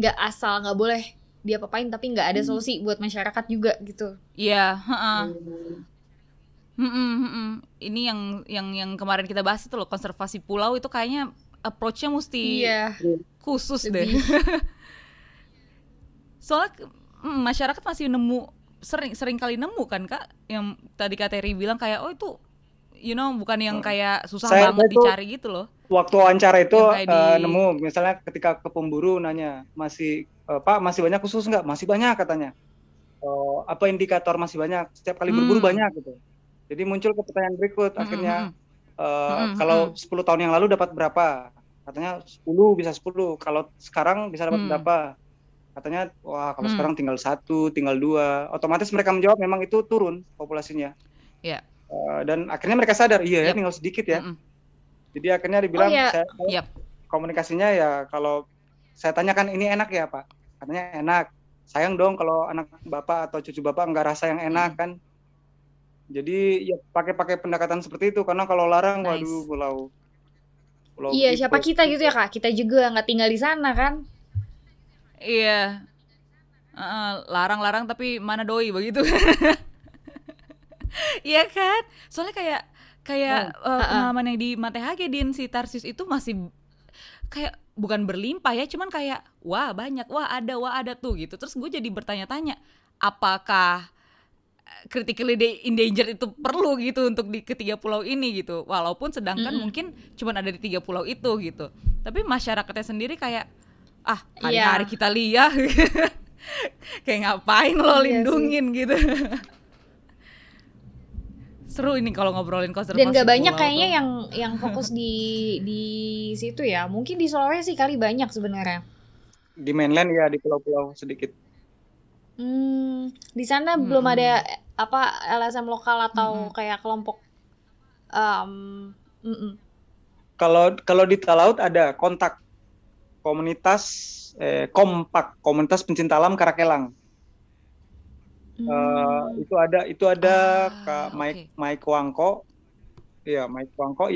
nggak asal nggak boleh dia apain tapi nggak ada solusi buat masyarakat juga gitu. Iya. Ini yang kemarin kita bahas itu loh, konservasi pulau itu kayaknya approach-nya mesti khusus lebih. Deh. Soalnya masyarakat masih nemu sering kali nemu kan, Kak, yang tadi Kak Terry bilang kayak itu bukan yang kayak susah banget dicari gitu loh. Waktu wawancara itu nemu, misalnya ketika ke pemburu nanya, Pak masih banyak khusus nggak? Masih banyak katanya. Apa indikator masih banyak? Setiap kali berburu banyak gitu. Jadi muncul ke pertanyaan berikut, akhirnya kalau 10 tahun yang lalu dapat berapa? Katanya 10 bisa 10. Kalau sekarang bisa dapat berapa? Katanya kalau sekarang tinggal 1, tinggal 2. Otomatis mereka menjawab memang itu turun populasinya. Iya. Dan akhirnya mereka sadar, iya ya tinggal sedikit ya. Jadi akhirnya dibilang, komunikasinya ya kalau saya tanyakan ini enak ya Pak, katanya enak. Sayang dong kalau anak bapak atau cucu bapak nggak rasa yang enak kan. Jadi ya pakai pendekatan seperti itu karena kalau larang, waduh pulau. Iya siapa kita gitu ya Kak, kita juga nggak tinggal di sana kan. Iya. Larang-larang tapi manadoi begitu. Iya kan? Soalnya kayak pengalaman yang di Mantehage din si Tarsius itu masih kayak bukan berlimpah ya, cuman kayak wah banyak, wah ada tuh gitu. Terus gue jadi bertanya-tanya, apakah critically endangered itu perlu gitu untuk di ketiga pulau ini gitu, walaupun sedangkan mungkin cuma ada di 3 pulau itu gitu, tapi masyarakatnya sendiri kayak hari-hari kita lihat kayak ngapain lo lindungin gitu. Seru ini kalau ngobrolin konservasi dan gak banyak kayaknya tuh. yang fokus di situ ya, mungkin di Sulawesi kali banyak sebenarnya, di mainland ya, di pulau-pulau sedikit. Di sana belum ada LSM lokal atau kayak kelompok. Kalau di Talaud ada kontak komunitas kompak, komunitas pencinta alam Karakelang. Itu ada Kak Mike Wangko. Iya, Mike Wangko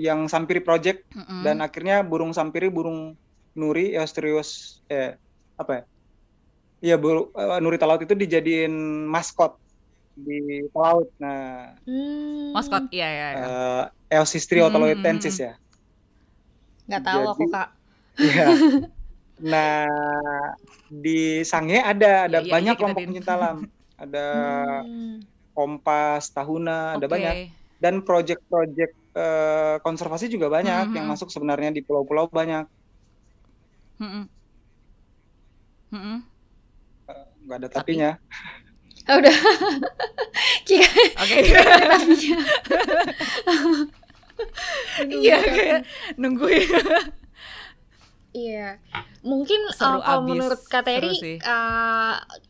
yang Sampiri Project dan akhirnya burung sampiri, burung nuri, Eustrius nuri Talaud itu dijadiin maskot di Talaud. Nah, maskot iya. Eusistrio talauditensis ya. Enggak tahu jadi, aku, Kak. Iya. Nah, di Sangihe ada banyak kelompok pencinta alam. Ada Kompas Tahuna, ada banyak. Dan proyek-proyek konservasi juga banyak yang masuk sebenarnya di pulau-pulau banyak. Nggak ada tapinya. Udah. Oke. Tapinya. Iya, kayak nungguin. Iya. Mungkin kalau menurut Kak Terry,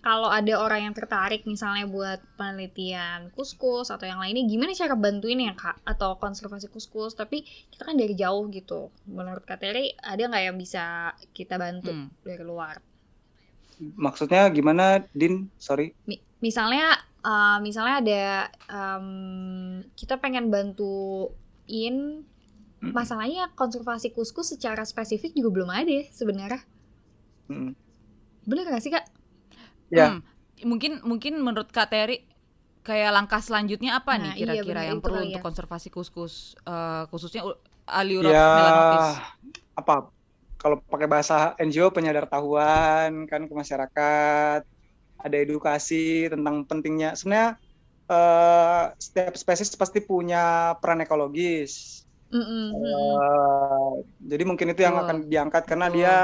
kalau ada orang yang tertarik misalnya buat penelitian kuskus atau yang lainnya, gimana cara bantuin ya Kak? Atau konservasi kuskus, tapi kita kan dari jauh gitu. Menurut Kak Terry, ada nggak yang bisa kita bantu dari luar? Maksudnya gimana, Din? Sorry. Misalnya ada kita pengen bantuin, masalahnya konservasi kuskus secara spesifik juga belum ada sebenarnya. Bener nggak sih Kak? Ya. Mungkin menurut Kak Terry kayak langkah selanjutnya apa nih kira-kira yang perlu untuk konservasi kuskus khususnya Ailurops melanotis? Apa? Kalau pakai bahasa NGO, penyadartahuan kan ke masyarakat, ada edukasi tentang pentingnya. Sebenarnya setiap spesies pasti punya peran ekologis. Jadi mungkin itu yang akan diangkat karena dia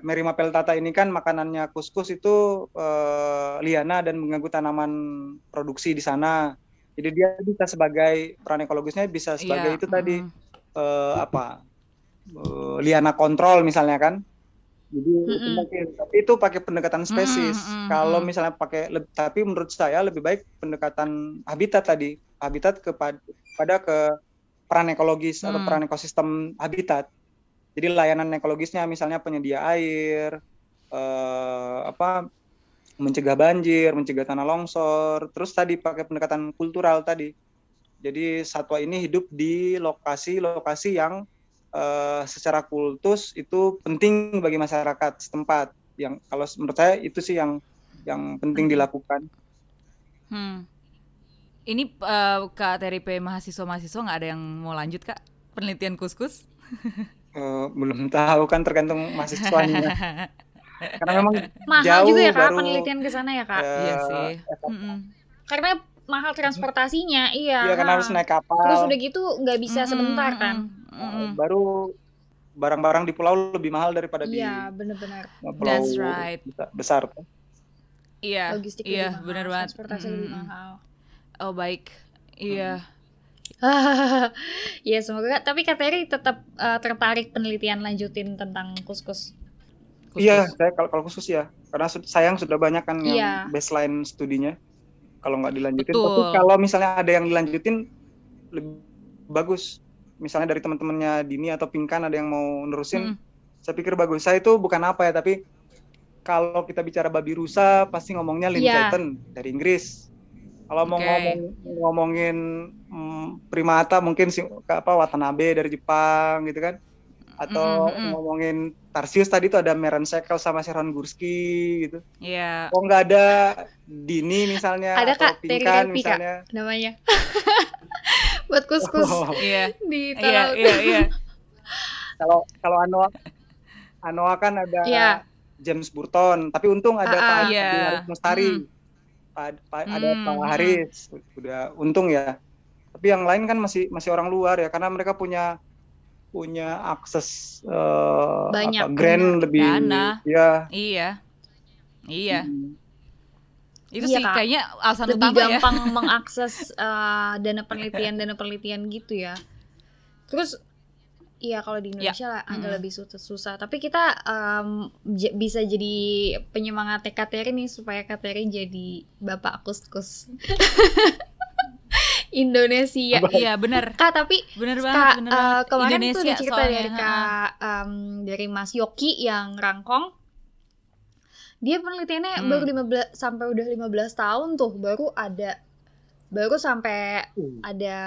Merima peltata ini kan makanannya kuskus itu liana dan mengganggu tanaman produksi di sana. Jadi dia bisa sebagai peran ekologisnya, bisa sebagai itu tadi liana kontrol misalnya kan. Jadi mungkin itu pakai pendekatan spesies. Kalau misalnya pakai, tapi menurut saya lebih baik pendekatan habitat tadi, habitat kepada peran ekologis atau peran ekosistem habitat. Jadi layanan ekologisnya misalnya penyedia air, mencegah banjir, mencegah tanah longsor, terus tadi pakai pendekatan kultural tadi. Jadi satwa ini hidup di lokasi-lokasi yang secara kultus itu penting bagi masyarakat setempat. Yang kalau menurut saya itu sih yang penting dilakukan. Ini Kak Terry P, mahasiswa-mahasiswa nggak ada yang mau lanjut Kak penelitian kuskus? Belum tahu kan, tergantung mahasiswanya. Karena memang mahal jauh juga ya Kak baru, penelitian ke sana ya Kak. Iya sih. Karena mahal transportasinya, iya. Iya kan harus naik kapal. Terus udah gitu nggak bisa sebentar kan. Baru barang-barang di pulau lebih mahal daripada di benar-benar pulau besar. Iya, logistik lebih mahal, benar banget. Transportasi lebih mahal. Oh baik, iya. Ya semoga. Tapi Kak Terry tetap tertarik penelitian lanjutin tentang kuskus. Iya, saya kalau kuskus ya, karena sayang sudah banyak kan yang baseline studinya. Kalau nggak dilanjutin, tapi kalau misalnya ada yang dilanjutin lebih bagus. Misalnya dari teman-temannya Dini atau Pingkan ada yang mau nerusin, saya pikir bagus. Saya itu bukan apa ya, tapi kalau kita bicara babi rusa pasti ngomongnya Lincoln dari Inggris. Kalau mau ngomongin primata mungkin Watanabe dari Jepang gitu kan. atau ngomongin Tarsius tadi tuh ada Myron Shekelle sama Sharon Gursky gitu. Iya. Yeah. Oh nggak ada Dini misalnya ada atau Kak Terry Repi misalnya. Kak, namanya. Buat kuskus. Iya. Di Talaud. Iya. Kalau Anoa kan ada James Burton, tapi untung ada Pak Haris Mustari. Ada Pak Haris, udah untung ya. Tapi yang lain kan masih orang luar ya, karena mereka punya akses banyak grand lebih dana. Iya. Itu sih Kak, kayaknya alasan utama ya. Lebih gampang mengakses dana penelitian gitu ya. Terus iya, kalau di Indonesia lah agak lebih susah. Tapi kita bisa jadi penyemangat Kak Terry nih supaya Kak Terry jadi bapak kus-kus. Indonesia. Iya, benar. Kak, tapi benar banget. Kemarin Indonesia, tuh dicerita dari Kak dari Mas Yoki yang Rangkong. Dia penelitiannya baru 15 sampai udah 15 tahun tuh baru sampai ada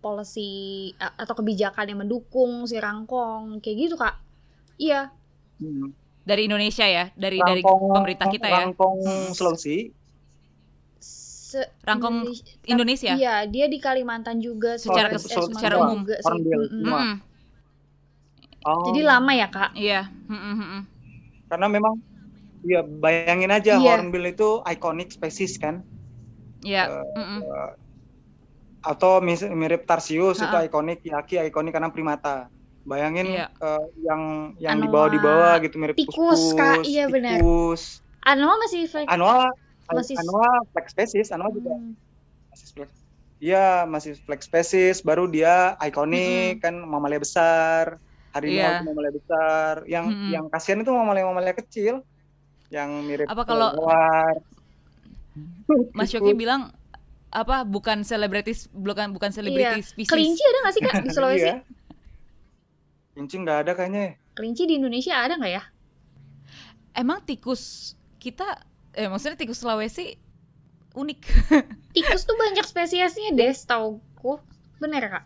policy atau kebijakan yang mendukung si Rangkong kayak gitu, Kak. Iya. Dari Indonesia ya, dari pemerintah kita ya. Rangkong Sulawesi. Rangkong Indonesia. Iya, dia di Kalimantan juga secara umum. Jadi lama ya, Kak? Iya. Karena memang bayangin aja hornbill itu iconic spesies kan? Iya. Atau mirip Tarsius itu iconic, yaki iconic karena primata. Bayangin yang dibawa gitu mirip tikus. Kak, iya benar. Tikus. Anoa masih Anoa flag species, Anoa juga masih flag. Iya, masih flag species, baru dia ikonik kan mamalia besar, harimau itu mamalia besar, yang kasihan itu mamalia kecil yang mirip kelelawar. Mas Yoki bilang bukan selebriti spesies. Kelinci ada enggak sih Kak di Sulawesi? Iya. Kelinci enggak ada kayaknya. Kelinci di Indonesia ada enggak ya? Emang tikus kita maksudnya tikus Sulawesi unik. Tikus tuh banyak spesiesnya deh, setauku. Bener Kak?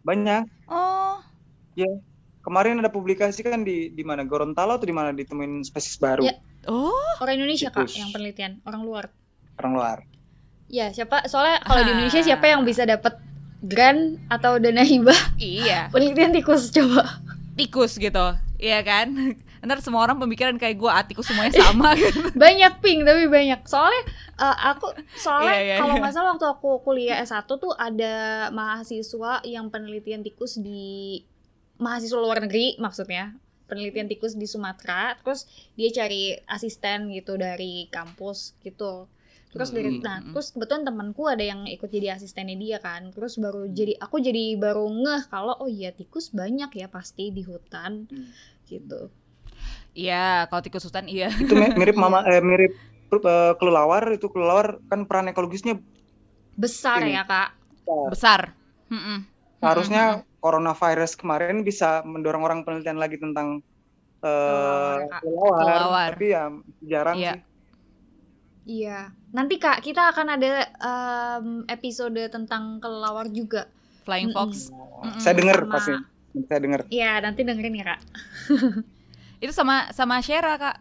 Banyak. Oh. Ya. Kemarin ada publikasi kan di mana Gorontalo atau di mana ditemuin spesies baru. Ya. Oh. Orang Indonesia tikus. Kak yang penelitian, orang luar. Ya, siapa? Soalnya kalau di Indonesia siapa yang bisa dapat grant atau dana hibah? Iya. Penelitian tikus coba. Tikus gitu. Iya kan? Ntar semua orang pemikiran kayak gue, atikus semuanya sama gitu. Banyak pink tapi banyak. Soalnya kalau nggak salah waktu aku kuliah S1 tuh ada mahasiswa yang penelitian tikus di mahasiswa luar negeri maksudnya. Penelitian tikus di Sumatera. Terus dia cari asisten gitu dari kampus gitu. Terus terus kebetulan temanku ada yang ikut jadi asistennya dia kan. Terus baru ngeh kalau oh iya tikus banyak ya pasti di hutan gitu. Iya, kalau tikus hutan iya. Itu mirip mirip kelelawar, itu kelelawar kan peran ekologisnya besar ya, Kak. Besar. Harusnya coronavirus kemarin bisa mendorong orang penelitian lagi tentang kelelawar. Tapi ya jarang sih. Iya. Nanti Kak, kita akan ada episode tentang kelelawar juga. Flying Fox. Saya dengar pasti. Saya dengar. Iya, nanti dengerin ya, Kak. Itu sama Shera Kak,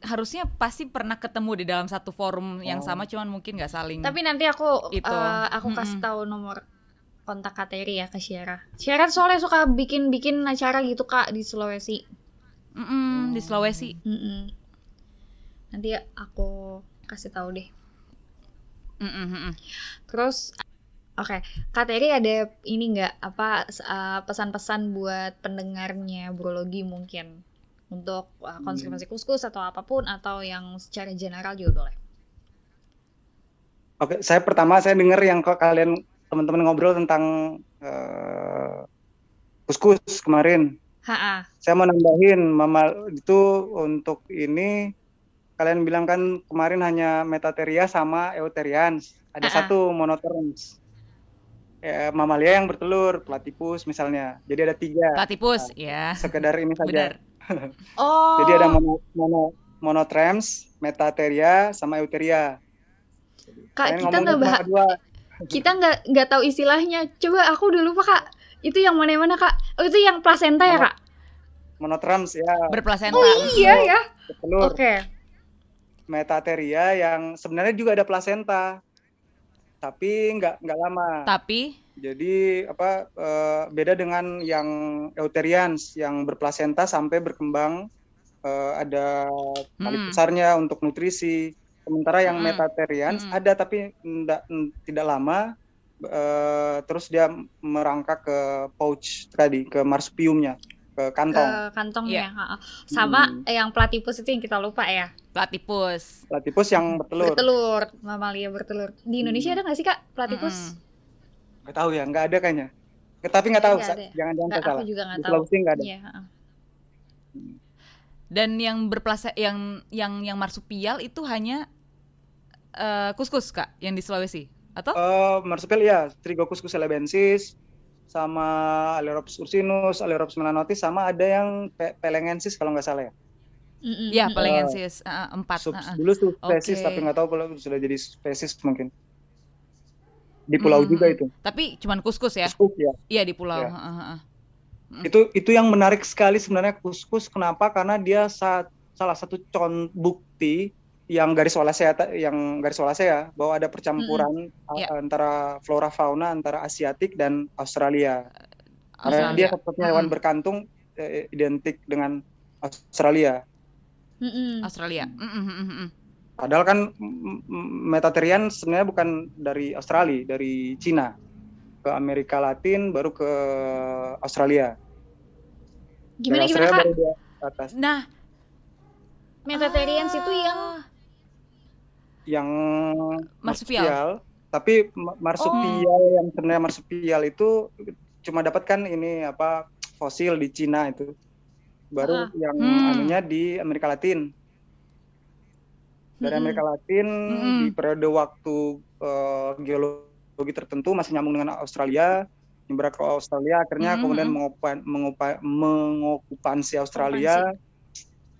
harusnya pasti pernah ketemu di dalam satu forum yang sama, cuman mungkin nggak saling. Tapi nanti aku kasih tahu nomor kontak Kak Terry ya ke Shera. Shera soalnya suka bikin acara gitu Kak di Sulawesi. Di Sulawesi. Nanti aku kasih tahu deh. Terus oke, Kak Terry ada ini nggak pesan-pesan buat pendengarnya Brologi mungkin untuk konservasi kuskus atau apapun atau yang secara general juga boleh. Oke, saya pertama dengar yang kalian teman-teman ngobrol tentang kuskus kemarin. Saya mau nambahin itu untuk ini kalian bilang kan kemarin hanya Metatheria sama Eutherians, ada satu Monotherems. Mamalia yang bertelur, platypus misalnya. Jadi ada 3. Platypus, ya. Sekedar ini saja. Oh. Jadi ada Monotherems, Metatheria, sama Eutheria. Kak, kita nggak tahu istilahnya. Coba aku udah lupa Kak. Itu yang mana-mana, Kak? Oh, itu yang plasenta ya, Kak? Monotrams ya. Berplasenta. Oh iya ya. Oke. Okay. Metatheria yang sebenarnya juga ada plasenta. Tapi nggak lama. Tapi jadi apa beda dengan yang euterians yang berplasenta sampai berkembang ada kali besarnya untuk nutrisi. Sementara yang metatherians ada tapi tidak lama terus dia merangkak ke pouch tadi, ke marsupiumnya, ke kantong. Ke kantongnya. Yeah. Sama yang platypus itu yang kita lupa ya. Platypus. Platypus yang bertelur. Bertelur, mamalia bertelur. Di Indonesia ada nggak sih, Kak, platypus? Nggak tahu ya, nggak ada kayaknya. Tapi nggak tahu, jangan-jangan salah. Aku juga nggak tahu. Di Sulawesi nggak ada. Yeah. Dan yang berplasenta, yang marsupial itu hanya kuskus, Kak, yang di Sulawesi atau? Marsupial ya, Strigocuscus celebensis, sama Ailurops Ursinus, Ailurops Melanotis, sama ada yang pelengensis kalau nggak salah ya. Iya, pelengensis 4. Dulu subspesies, okay. Tapi nggak tahu kalau sudah jadi spesies mungkin. Di pulau juga itu. Tapi cuman kuskus ya? Kuskus ya. Iya di pulau. Ya. Itu yang menarik sekali sebenarnya kuskus. Kenapa? Karena dia salah satu bukti yang garis walasea bahwa ada percampuran antara flora fauna antara asiatik dan Australia. Karena dia satu-satunya hewan berkantung identik dengan Australia. Australia. Padahal kan metatherian sebenarnya bukan dari Australia, dari Cina. Ke Amerika Latin baru ke Australia. Gimana Kak? Atas. Nah, metatherians itu yang marsupial. Tapi marsupial yang sebenarnya marsupial itu cuma dapatkan fosil di Cina itu. Baru yang anunya di Amerika Latin. Dari Amerika Latin di periode waktu geologi tertentu masih nyambung dengan Australia, nyebrang ke Australia, akhirnya kemudian mengokupansi Australia,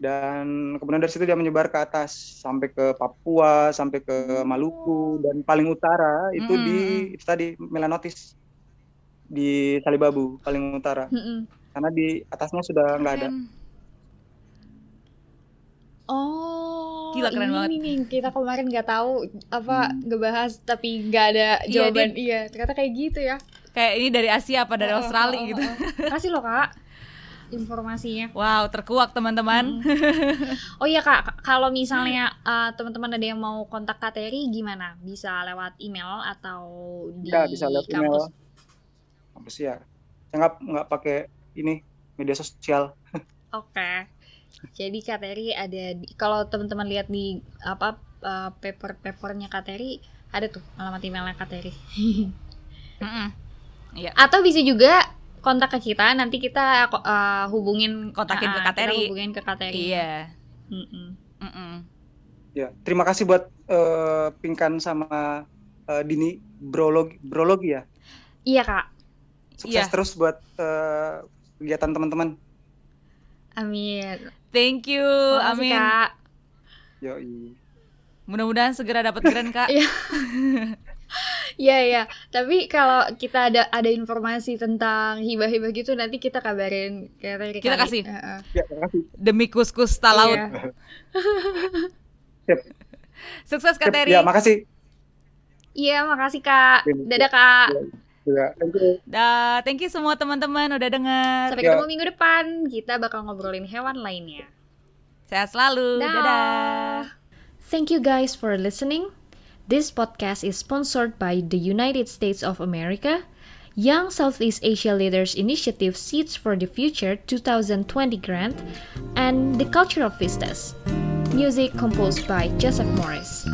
dan kemudian dari situ dia menyebar ke atas sampai ke Papua, sampai ke Maluku, dan paling utara itu Melanotis di Salibabu paling utara, karena di atasnya sudah nggak ada. Gila, keren banget. Ini nih, kita kemarin nggak tahu ngebahas tapi nggak ada jawaban. Iya, ternyata kayak gitu ya. Kayak ini dari Asia apa dari Australia gitu. Kasih loh, Kak, informasinya. Wow, terkuak teman-teman. Oh iya, Kak, kalau misalnya teman-teman ada yang mau kontak Kak Terry gimana? Bisa lewat email atau di kampus? Bisa lewat email. Kampus ya. Saya nggak pakai media sosial. Oke. Okay. Jadi Kak Terry kalau teman-teman lihat di paper-papernya Kak Terry ada tuh alamat emailnya Kak Terry. Yeah. Atau bisa juga kontak ke kita, nanti kita kontakin ke Kak Terry. Kita hubungin ke Kak Terry. Iya. Ya, terima kasih buat Pinkan sama Dini brologi ya. Iya, Kak. Sukses terus buat kegiatan teman-teman. Amin. Thank you. Amin. Kak. Yoi. Mudah-mudahan segera dapat keren, Kak. Iya. Tapi kalau kita ada informasi tentang hibah-hibah gitu nanti kita kabarin. Kita kasih. Demi kuskus talaud. Siap. Sukses Kak Terry. Ya, makasih. Iya, makasih Kak. Dadah, Kak. Thank you. Thank you semua teman-teman udah dengar. Sampai ketemu minggu depan. Kita bakal ngobrolin hewan lainnya. Sehat selalu. Dadah. Thank you guys for listening. This podcast is sponsored by the United States of America, Young Southeast Asia Leaders Initiative Seeds for the Future 2020 grant, and the Cultural Vistas. Music composed by Joseph Morris.